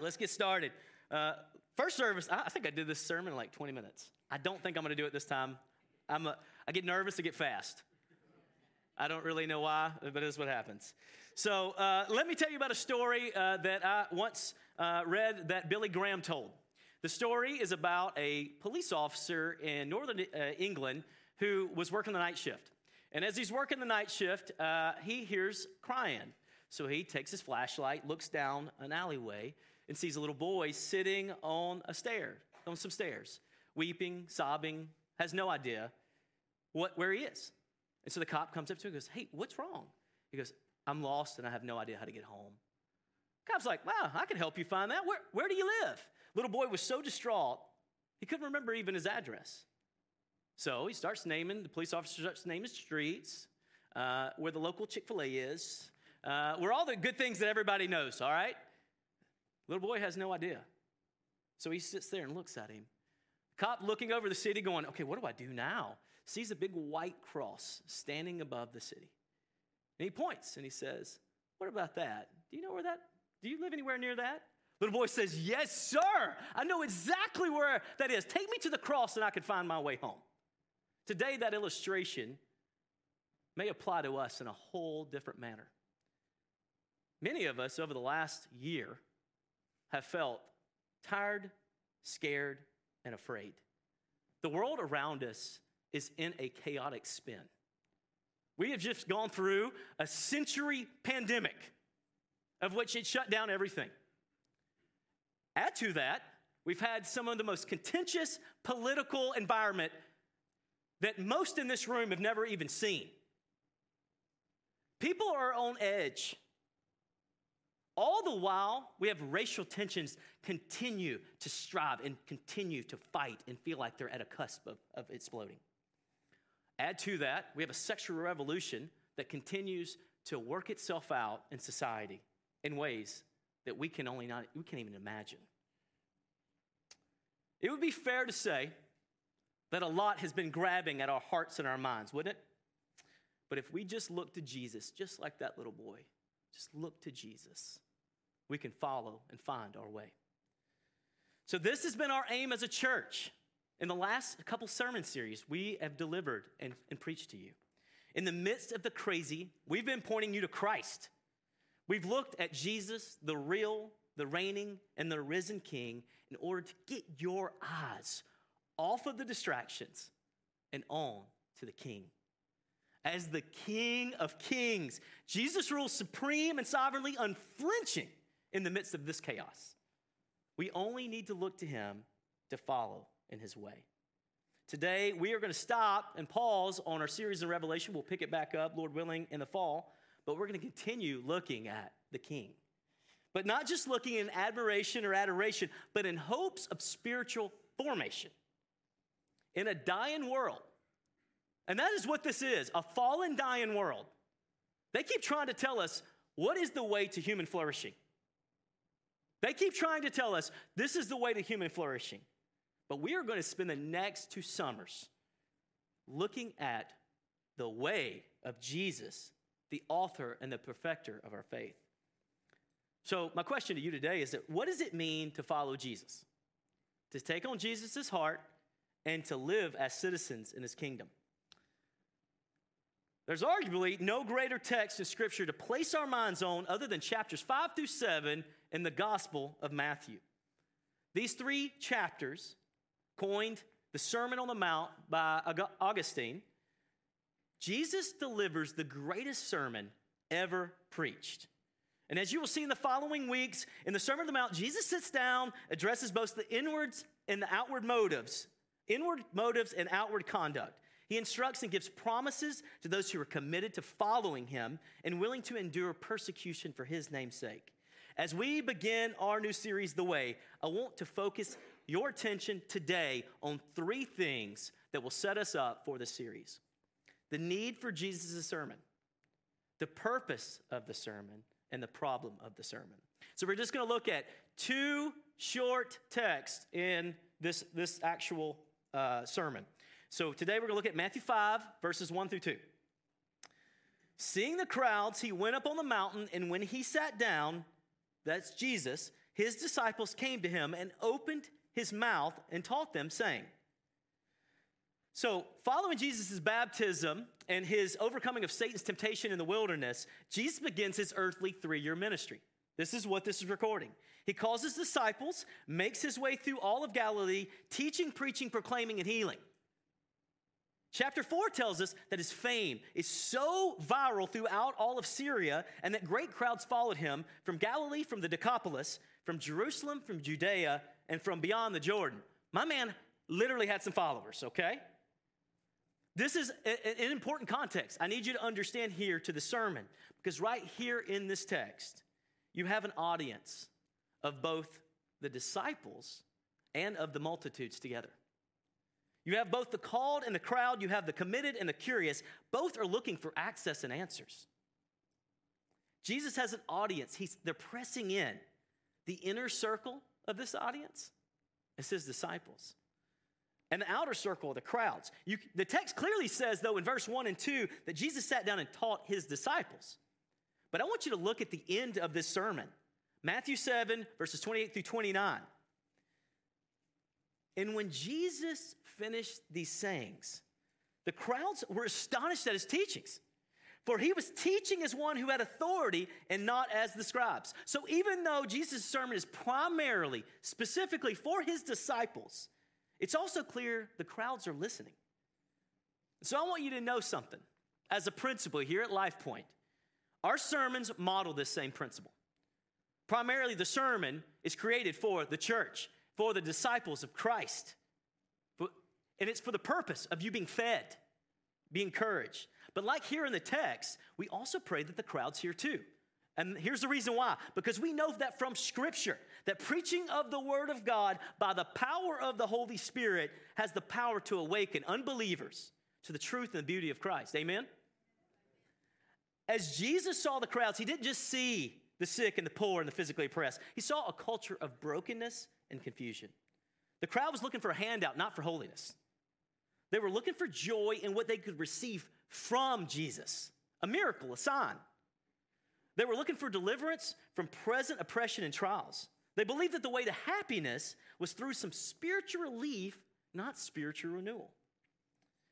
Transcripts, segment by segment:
right, let's get started. First service, I think I did this sermon in like 20 minutes. I don't think I'm going to do it this time. I get nervous to get fast. I don't really know why, but it is what happens. So let me tell you about a story that I once read that Billy Graham told. The story is about a police officer in northern England who was working the night shift. And as he's working the night shift, he hears crying. So he takes his flashlight, looks down an alleyway, and sees a little boy sitting on a stair, on some stairs, weeping, sobbing, has no idea where he is. And so the cop comes up to him and goes, "Hey, what's wrong?" He goes, "I'm lost and I have no idea how to get home." Cop's like, "Wow, I can help you find that. Where do you live?" Little boy was so distraught, he couldn't remember even his address. So he starts naming, the police officer starts naming streets, where the local Chick-fil-A is, where all the good things that everybody knows, all right? Little boy has no idea. So he sits there and looks at him. Cop looking over the city going, "Okay, what do I do now?" Sees a big white cross standing above the city. And he points and he says, "What about that? Do you know where that, do you live anywhere near that?" Little boy says, "Yes, sir. I know exactly where that is. Take me to the cross and I can find my way home." Today, that illustration may apply to us in a whole different manner. Many of us over the last year have felt tired, scared, and afraid. The world around us is in a chaotic spin. We have just gone through a century pandemic of which it shut down everything. Add to that, we've had some of the most contentious political environment that most in this room have never even seen. People are on edge. All the while, we have racial tensions continue to strive and continue to fight and feel like they're at a cusp of exploding. Add to that, we have a sexual revolution that continues to work itself out in society in ways that we can't even imagine. It would be fair to say that a lot has been grabbing at our hearts and our minds, wouldn't it? But if we just look to Jesus, just like that little boy, just look to Jesus, we can follow and find our way. So this has been our aim as a church. In the last couple sermon series, we have delivered and preached to you. In the midst of the crazy, we've been pointing you to Christ. We've looked at Jesus, the real, the reigning, and the risen King, in order to get your eyes off of the distractions and on to the King. As the King of Kings, Jesus rules supreme and sovereignly, unflinching in the midst of this chaos. We only need to look to him to follow in his way. Today, we are going to stop and pause on our series in Revelation. We'll pick it back up, Lord willing, in the fall. But we're going to continue looking at the King. But not just looking in admiration or adoration, but in hopes of spiritual formation in a dying world. And that is what this is, a fallen, dying world. They keep trying to tell us, what is the way to human flourishing? They keep trying to tell us, this is the way to human flourishing. But we are going to spend the next 2 summers looking at the way of Jesus, the author and the perfecter of our faith. So my question to you today is that what does it mean to follow Jesus? To take on Jesus' heart and to live as citizens in his kingdom. There's arguably no greater text in Scripture to place our minds on other than chapters 5-7 in the Gospel of Matthew. These 3 chapters, coined the Sermon on the Mount by Augustine, Jesus delivers the greatest sermon ever preached. And as you will see in the following weeks, in the Sermon on the Mount, Jesus sits down, addresses both the inward motives and outward conduct. He instructs and gives promises to those who are committed to following him and willing to endure persecution for his name's sake. As we begin our new series, The Way, I want to focus your attention today on 3 things that will set us up for this series: the need for Jesus' sermon, the purpose of the sermon, and the problem of the sermon. So we're just going to look at 2 short texts in this actual sermon. So today we're going to look at Matthew 5, verses 1-2. "Seeing the crowds, he went up on the mountain, and when he sat down," that's Jesus, his disciples came to him and opened his mouth and taught them, saying. So following Jesus' baptism and his overcoming of Satan's temptation in the wilderness, Jesus begins his earthly three-year ministry. This is what this is recording. He calls his disciples, makes his way through all of Galilee, teaching, preaching, proclaiming, and healing. Chapter 4 tells us that his fame is so viral throughout all of Syria and that great crowds followed him from Galilee, from the Decapolis, from Jerusalem, from Judea, and from beyond the Jordan. My man literally had some followers, okay? This is an important context. I need you to understand here to the sermon, because right here in this text, you have an audience of both the disciples and of the multitudes together. You have both the called and the crowd. You have the committed and the curious. Both are looking for access and answers. Jesus has an audience. They're pressing in. The inner circle of this audience is his disciples. And the outer circle are the crowds. The text clearly says, though, in verse 1 and 2, that Jesus sat down and taught his disciples. But I want you to look at the end of this sermon. Matthew 7, verses 28 through 29. And when Jesus finished these sayings, the crowds were astonished at his teachings, for he was teaching as one who had authority and not as the scribes. So even though Jesus' sermon is primarily, specifically for his disciples, it's also clear the crowds are listening. So I want you to know something. As a principle here at LifePoint, our sermons model this same principle. Primarily, the sermon is created for the church, for the disciples of Christ. And it's for the purpose of you being fed, being encouraged. But like here in the text, we also pray that the crowd's here too. And here's the reason why. Because we know that from Scripture, that preaching of the Word of God by the power of the Holy Spirit has the power to awaken unbelievers to the truth and the beauty of Christ. Amen? As Jesus saw the crowds, he didn't just see the sick and the poor and the physically oppressed. He saw a culture of brokenness and confusion. The crowd was looking for a handout, not for holiness. They were looking for joy in what they could receive from Jesus, a miracle, a sign. They were looking for deliverance from present oppression and trials. They believed that the way to happiness was through some spiritual relief, not spiritual renewal.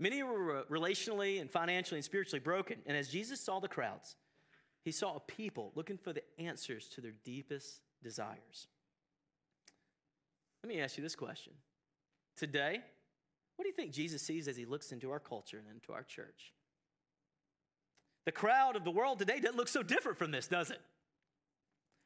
Many were relationally and financially and spiritually broken. And as Jesus saw the crowds, he saw a people looking for the answers to their deepest desires. Let me ask you this question. Today, what do you think Jesus sees as he looks into our culture and into our church? The crowd of the world today doesn't look so different from this, does it?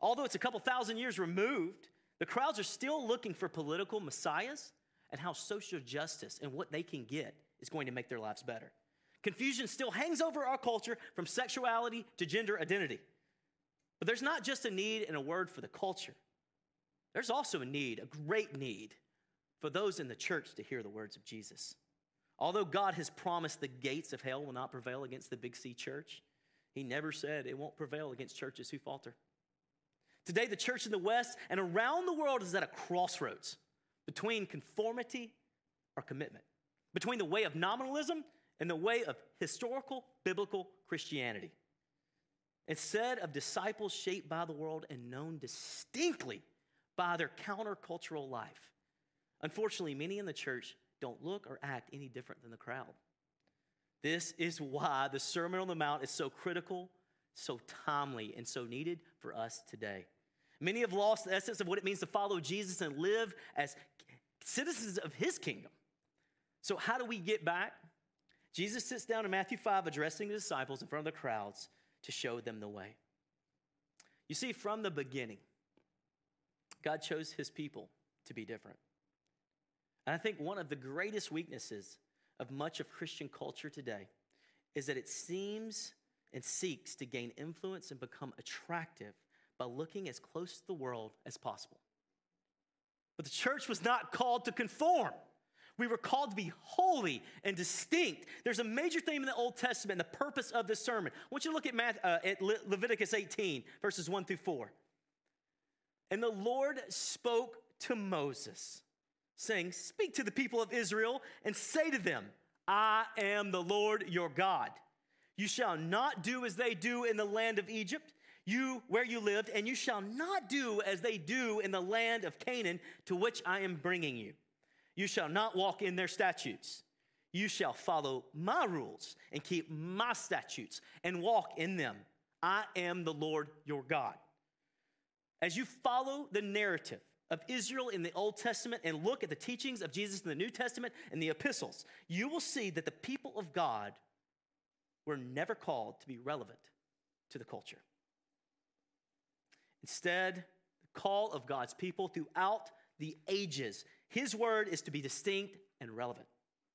Although it's a couple thousand years removed, the crowds are still looking for political messiahs and how social justice and what they can get is going to make their lives better. Confusion still hangs over our culture from sexuality to gender identity. But there's not just a need and a word for the culture. There's also a need, a great need, for those in the church to hear the words of Jesus. Although God has promised the gates of hell will not prevail against the Big C church, he never said it won't prevail against churches who falter. Today, the church in the West and around the world is at a crossroads between conformity or commitment, between the way of nominalism and the way of historical, biblical Christianity. Instead of disciples shaped by the world and known distinctly by their countercultural life. Unfortunately, many in the church don't look or act any different than the crowd. This is why the Sermon on the Mount is so critical, so timely, and so needed for us today. Many have lost the essence of what it means to follow Jesus and live as citizens of his kingdom. So how do we get back? Jesus sits down in Matthew 5, addressing the disciples in front of the crowds to show them the way. You see, from the beginning, God chose his people to be different. And I think one of the greatest weaknesses of much of Christian culture today is that it seems and seeks to gain influence and become attractive by looking as close to the world as possible. But the church was not called to conform. We were called to be holy and distinct. There's a major theme in the Old Testament, the purpose of this sermon. I want you to look at Leviticus 18, verses 1 through 4. And the Lord spoke to Moses, saying, "Speak to the people of Israel and say to them, I am the Lord your God. You shall not do as they do in the land of Egypt. you where you lived, and you shall not do as they do in the land of Canaan to which I am bringing you. You shall not walk in their statutes. You shall follow my rules and keep my statutes and walk in them. I am the Lord your God." As you follow the narrative of Israel in the Old Testament and look at the teachings of Jesus in the New Testament and the epistles, you will see that the people of God were never called to be relevant to the culture. Instead, the call of God's people throughout the ages, his word is to be distinct and relevant,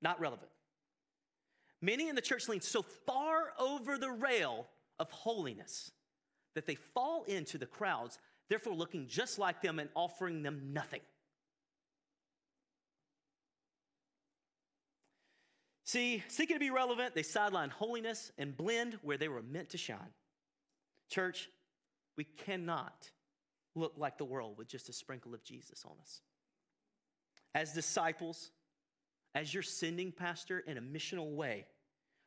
not relevant. Many in the church lean so far over the rail of holiness that they fall into the crowds, therefore looking just like them and offering them nothing. See, seeking to be relevant, they sideline holiness and blend where they were meant to shine. Church, we cannot look like the world with just a sprinkle of Jesus on us. As disciples, as your sending pastor in a missional way,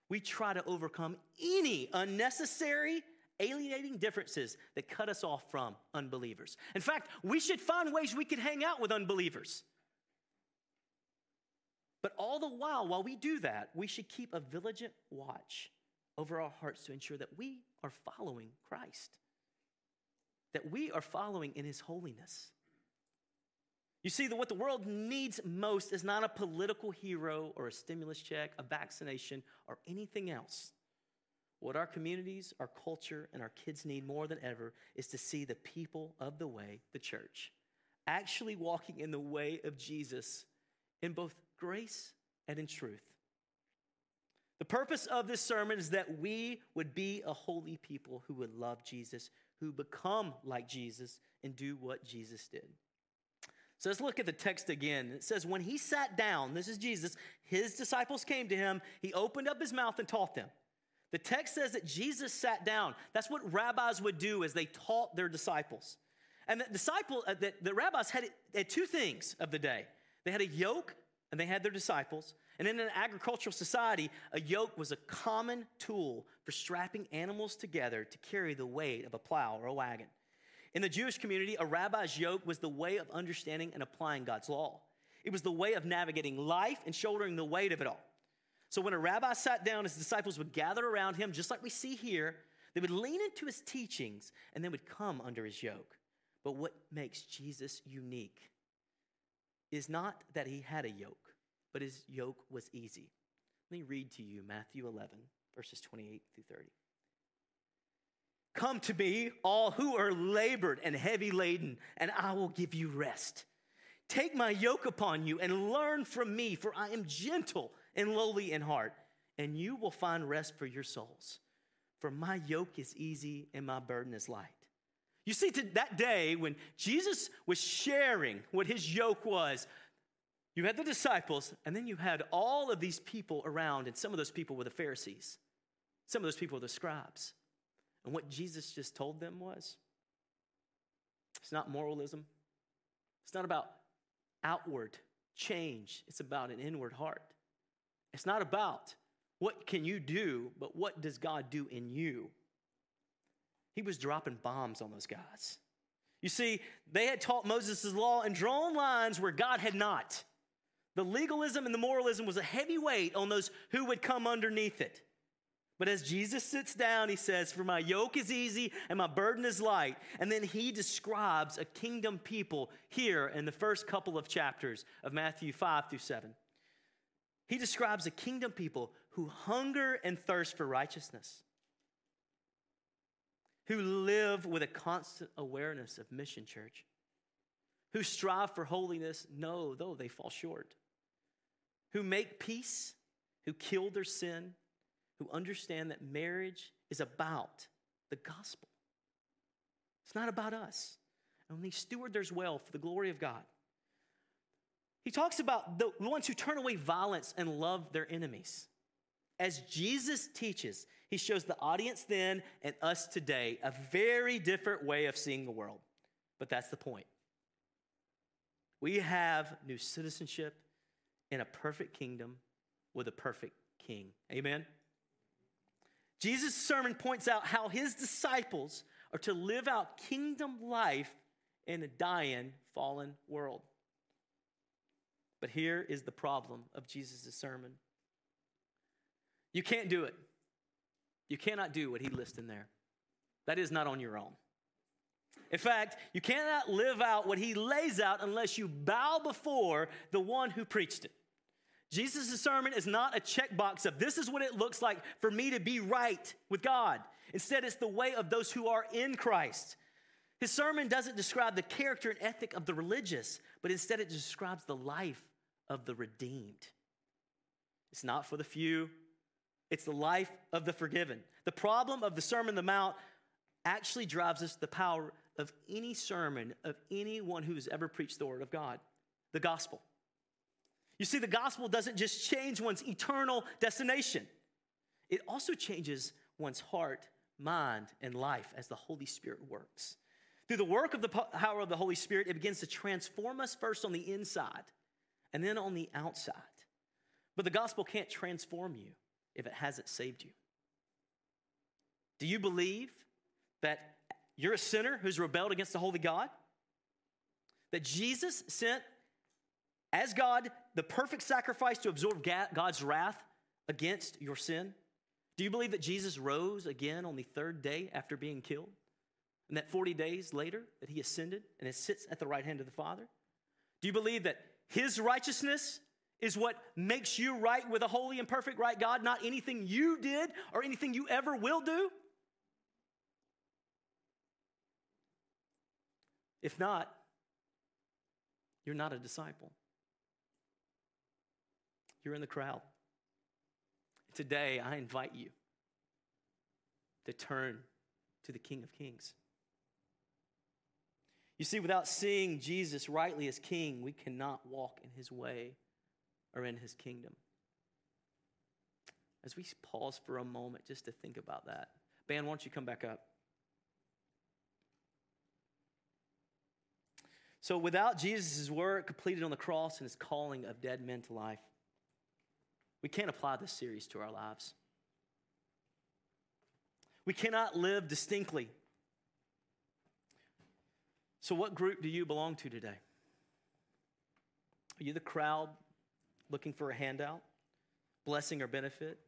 we try to overcome any unnecessary alienating differences that cut us off from unbelievers. In fact, we should find ways we could hang out with unbelievers. But all the while we do that, we should keep a vigilant watch over our hearts to ensure that we are following Christ, that we are following in his holiness. You see, that what the world needs most is not a political hero or a stimulus check, a vaccination, or anything else. What our communities, our culture, and our kids need more than ever is to see the people of the way, the church, actually walking in the way of Jesus in both grace and in truth. The purpose of this sermon is that we would be a holy people who would love Jesus, who become like Jesus, and do what Jesus did. So let's look at the text again. It says, when he sat down, this is Jesus, his disciples came to him. He opened up his mouth and taught them. The text says that Jesus sat down. That's what rabbis would do as they taught their disciples. And the rabbis had two things of the day. They had a yoke and they had their disciples. And in an agricultural society, a yoke was a common tool for strapping animals together to carry the weight of a plow or a wagon. In the Jewish community, a rabbi's yoke was the way of understanding and applying God's law. It was the way of navigating life and shouldering the weight of it all. So when a rabbi sat down, his disciples would gather around him, just like we see here. They would lean into his teachings, and they would come under his yoke. But what makes Jesus unique is not that he had a yoke, but his yoke was easy. Let me read to you Matthew 11, verses 28 through 30. "Come to me, all who are labored and heavy laden, and I will give you rest. Take my yoke upon you and learn from me, for I am gentle and lowly in heart, and you will find rest for your souls. For my yoke is easy and my burden is light." You see, to that day when Jesus was sharing what his yoke was, you had the disciples, and then you had all of these people around, and some of those people were the Pharisees. Some of those people were the scribes. And what Jesus just told them was, it's not moralism. It's not about outward change. It's about an inward heart. It's not about what can you do, but what does God do in you? He was dropping bombs on those guys. You see, they had taught Moses' law and drawn lines where God had not. The legalism and the moralism was a heavy weight on those who would come underneath it. But as Jesus sits down, he says, "For my yoke is easy and my burden is light." And then he describes a kingdom people here in the first couple of chapters of Matthew 5 through 7. He describes a kingdom people who hunger and thirst for righteousness, who live with a constant awareness of mission, church, who strive for holiness, though they fall short, who make peace, who kill their sin, who understand that marriage is about the gospel. It's not about us. And they steward theirs well for the glory of God. He talks about the ones who turn away violence and love their enemies. As Jesus teaches, he shows the audience then and us today a very different way of seeing the world. But that's the point. We have new citizenship in a perfect kingdom with a perfect king. Amen? Jesus' sermon points out how his disciples or to live out kingdom life in a dying, fallen world. But here is the problem of Jesus' sermon. You can't do it. You cannot do what he lists in there. That is not on your own. In fact, you cannot live out what he lays out unless you bow before the one who preached it. Jesus' sermon is not a checkbox of this is what it looks like for me to be right with God. Instead, it's the way of those who are in Christ. His sermon doesn't describe the character and ethic of the religious, but instead it describes the life of the redeemed. It's not for the few. It's the life of the forgiven. The problem of the Sermon on the Mount actually drives us to the power of any sermon of anyone who's ever preached the word of God, the gospel. You see, the gospel doesn't just change one's eternal destination. It also changes one's heart, mind, and life as the Holy Spirit works. Through the work of the power of the Holy Spirit, it begins to transform us first on the inside and then on the outside. But the gospel can't transform you if it hasn't saved you. Do you believe that you're a sinner who's rebelled against the holy God? That Jesus sent as God the perfect sacrifice to absorb God's wrath against your sin? Do you believe that Jesus rose again on the third day after being killed? And that 40 days later that he ascended and it sits at the right hand of the Father? Do you believe that his righteousness is what makes you right with a holy and perfect right God, not anything you did or anything you ever will do? If not, you're not a disciple. You're in the crowd. Today, I invite you to turn to the King of Kings. You see, without seeing Jesus rightly as King, we cannot walk in his way or in his kingdom. As we pause for a moment just to think about that. Band, why don't you come back up? So without Jesus' work completed on the cross and his calling of dead men to life, we can't apply this series to our lives. We cannot live distinctly. So what group do you belong to today? Are you the crowd looking for a handout, blessing or benefit?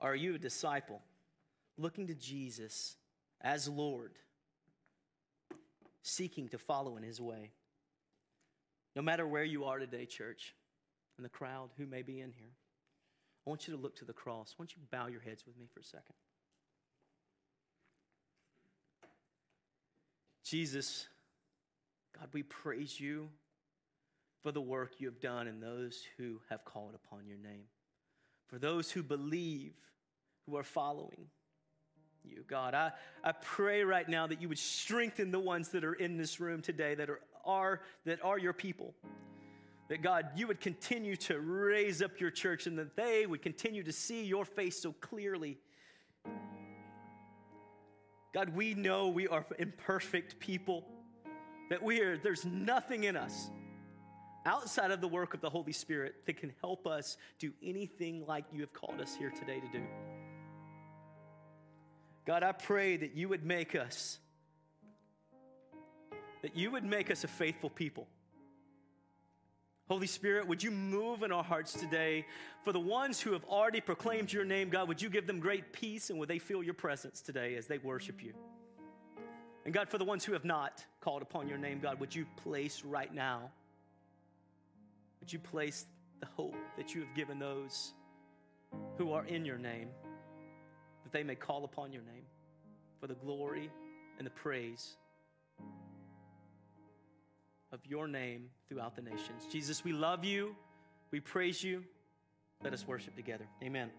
Or are you a disciple looking to Jesus as Lord, seeking to follow in his way? No matter where you are today, church, and the crowd who may be in here, I want you to look to the cross. Why don't you bow your heads with me for a second? Jesus, God, we praise you for the work you have done and those who have called upon your name. For those who believe, who are following you, God, I pray right now that you would strengthen the ones that are in this room today that are your people. That, God, you would continue to raise up your church and that they would continue to see your face so clearly. God, we know we are imperfect people, that there's nothing in us outside of the work of the Holy Spirit that can help us do anything like you have called us here today to do. God, I pray that you would make us, a faithful people. Holy Spirit, would you move in our hearts today? For the ones who have already proclaimed your name, God, would you give them great peace, and would they feel your presence today as they worship you? And God, for the ones who have not called upon your name, God, would you place the hope that you have given those who are in your name, that they may call upon your name for the glory and the praise of your name throughout the nations. Jesus, we love you. We praise you. Let us worship together. Amen.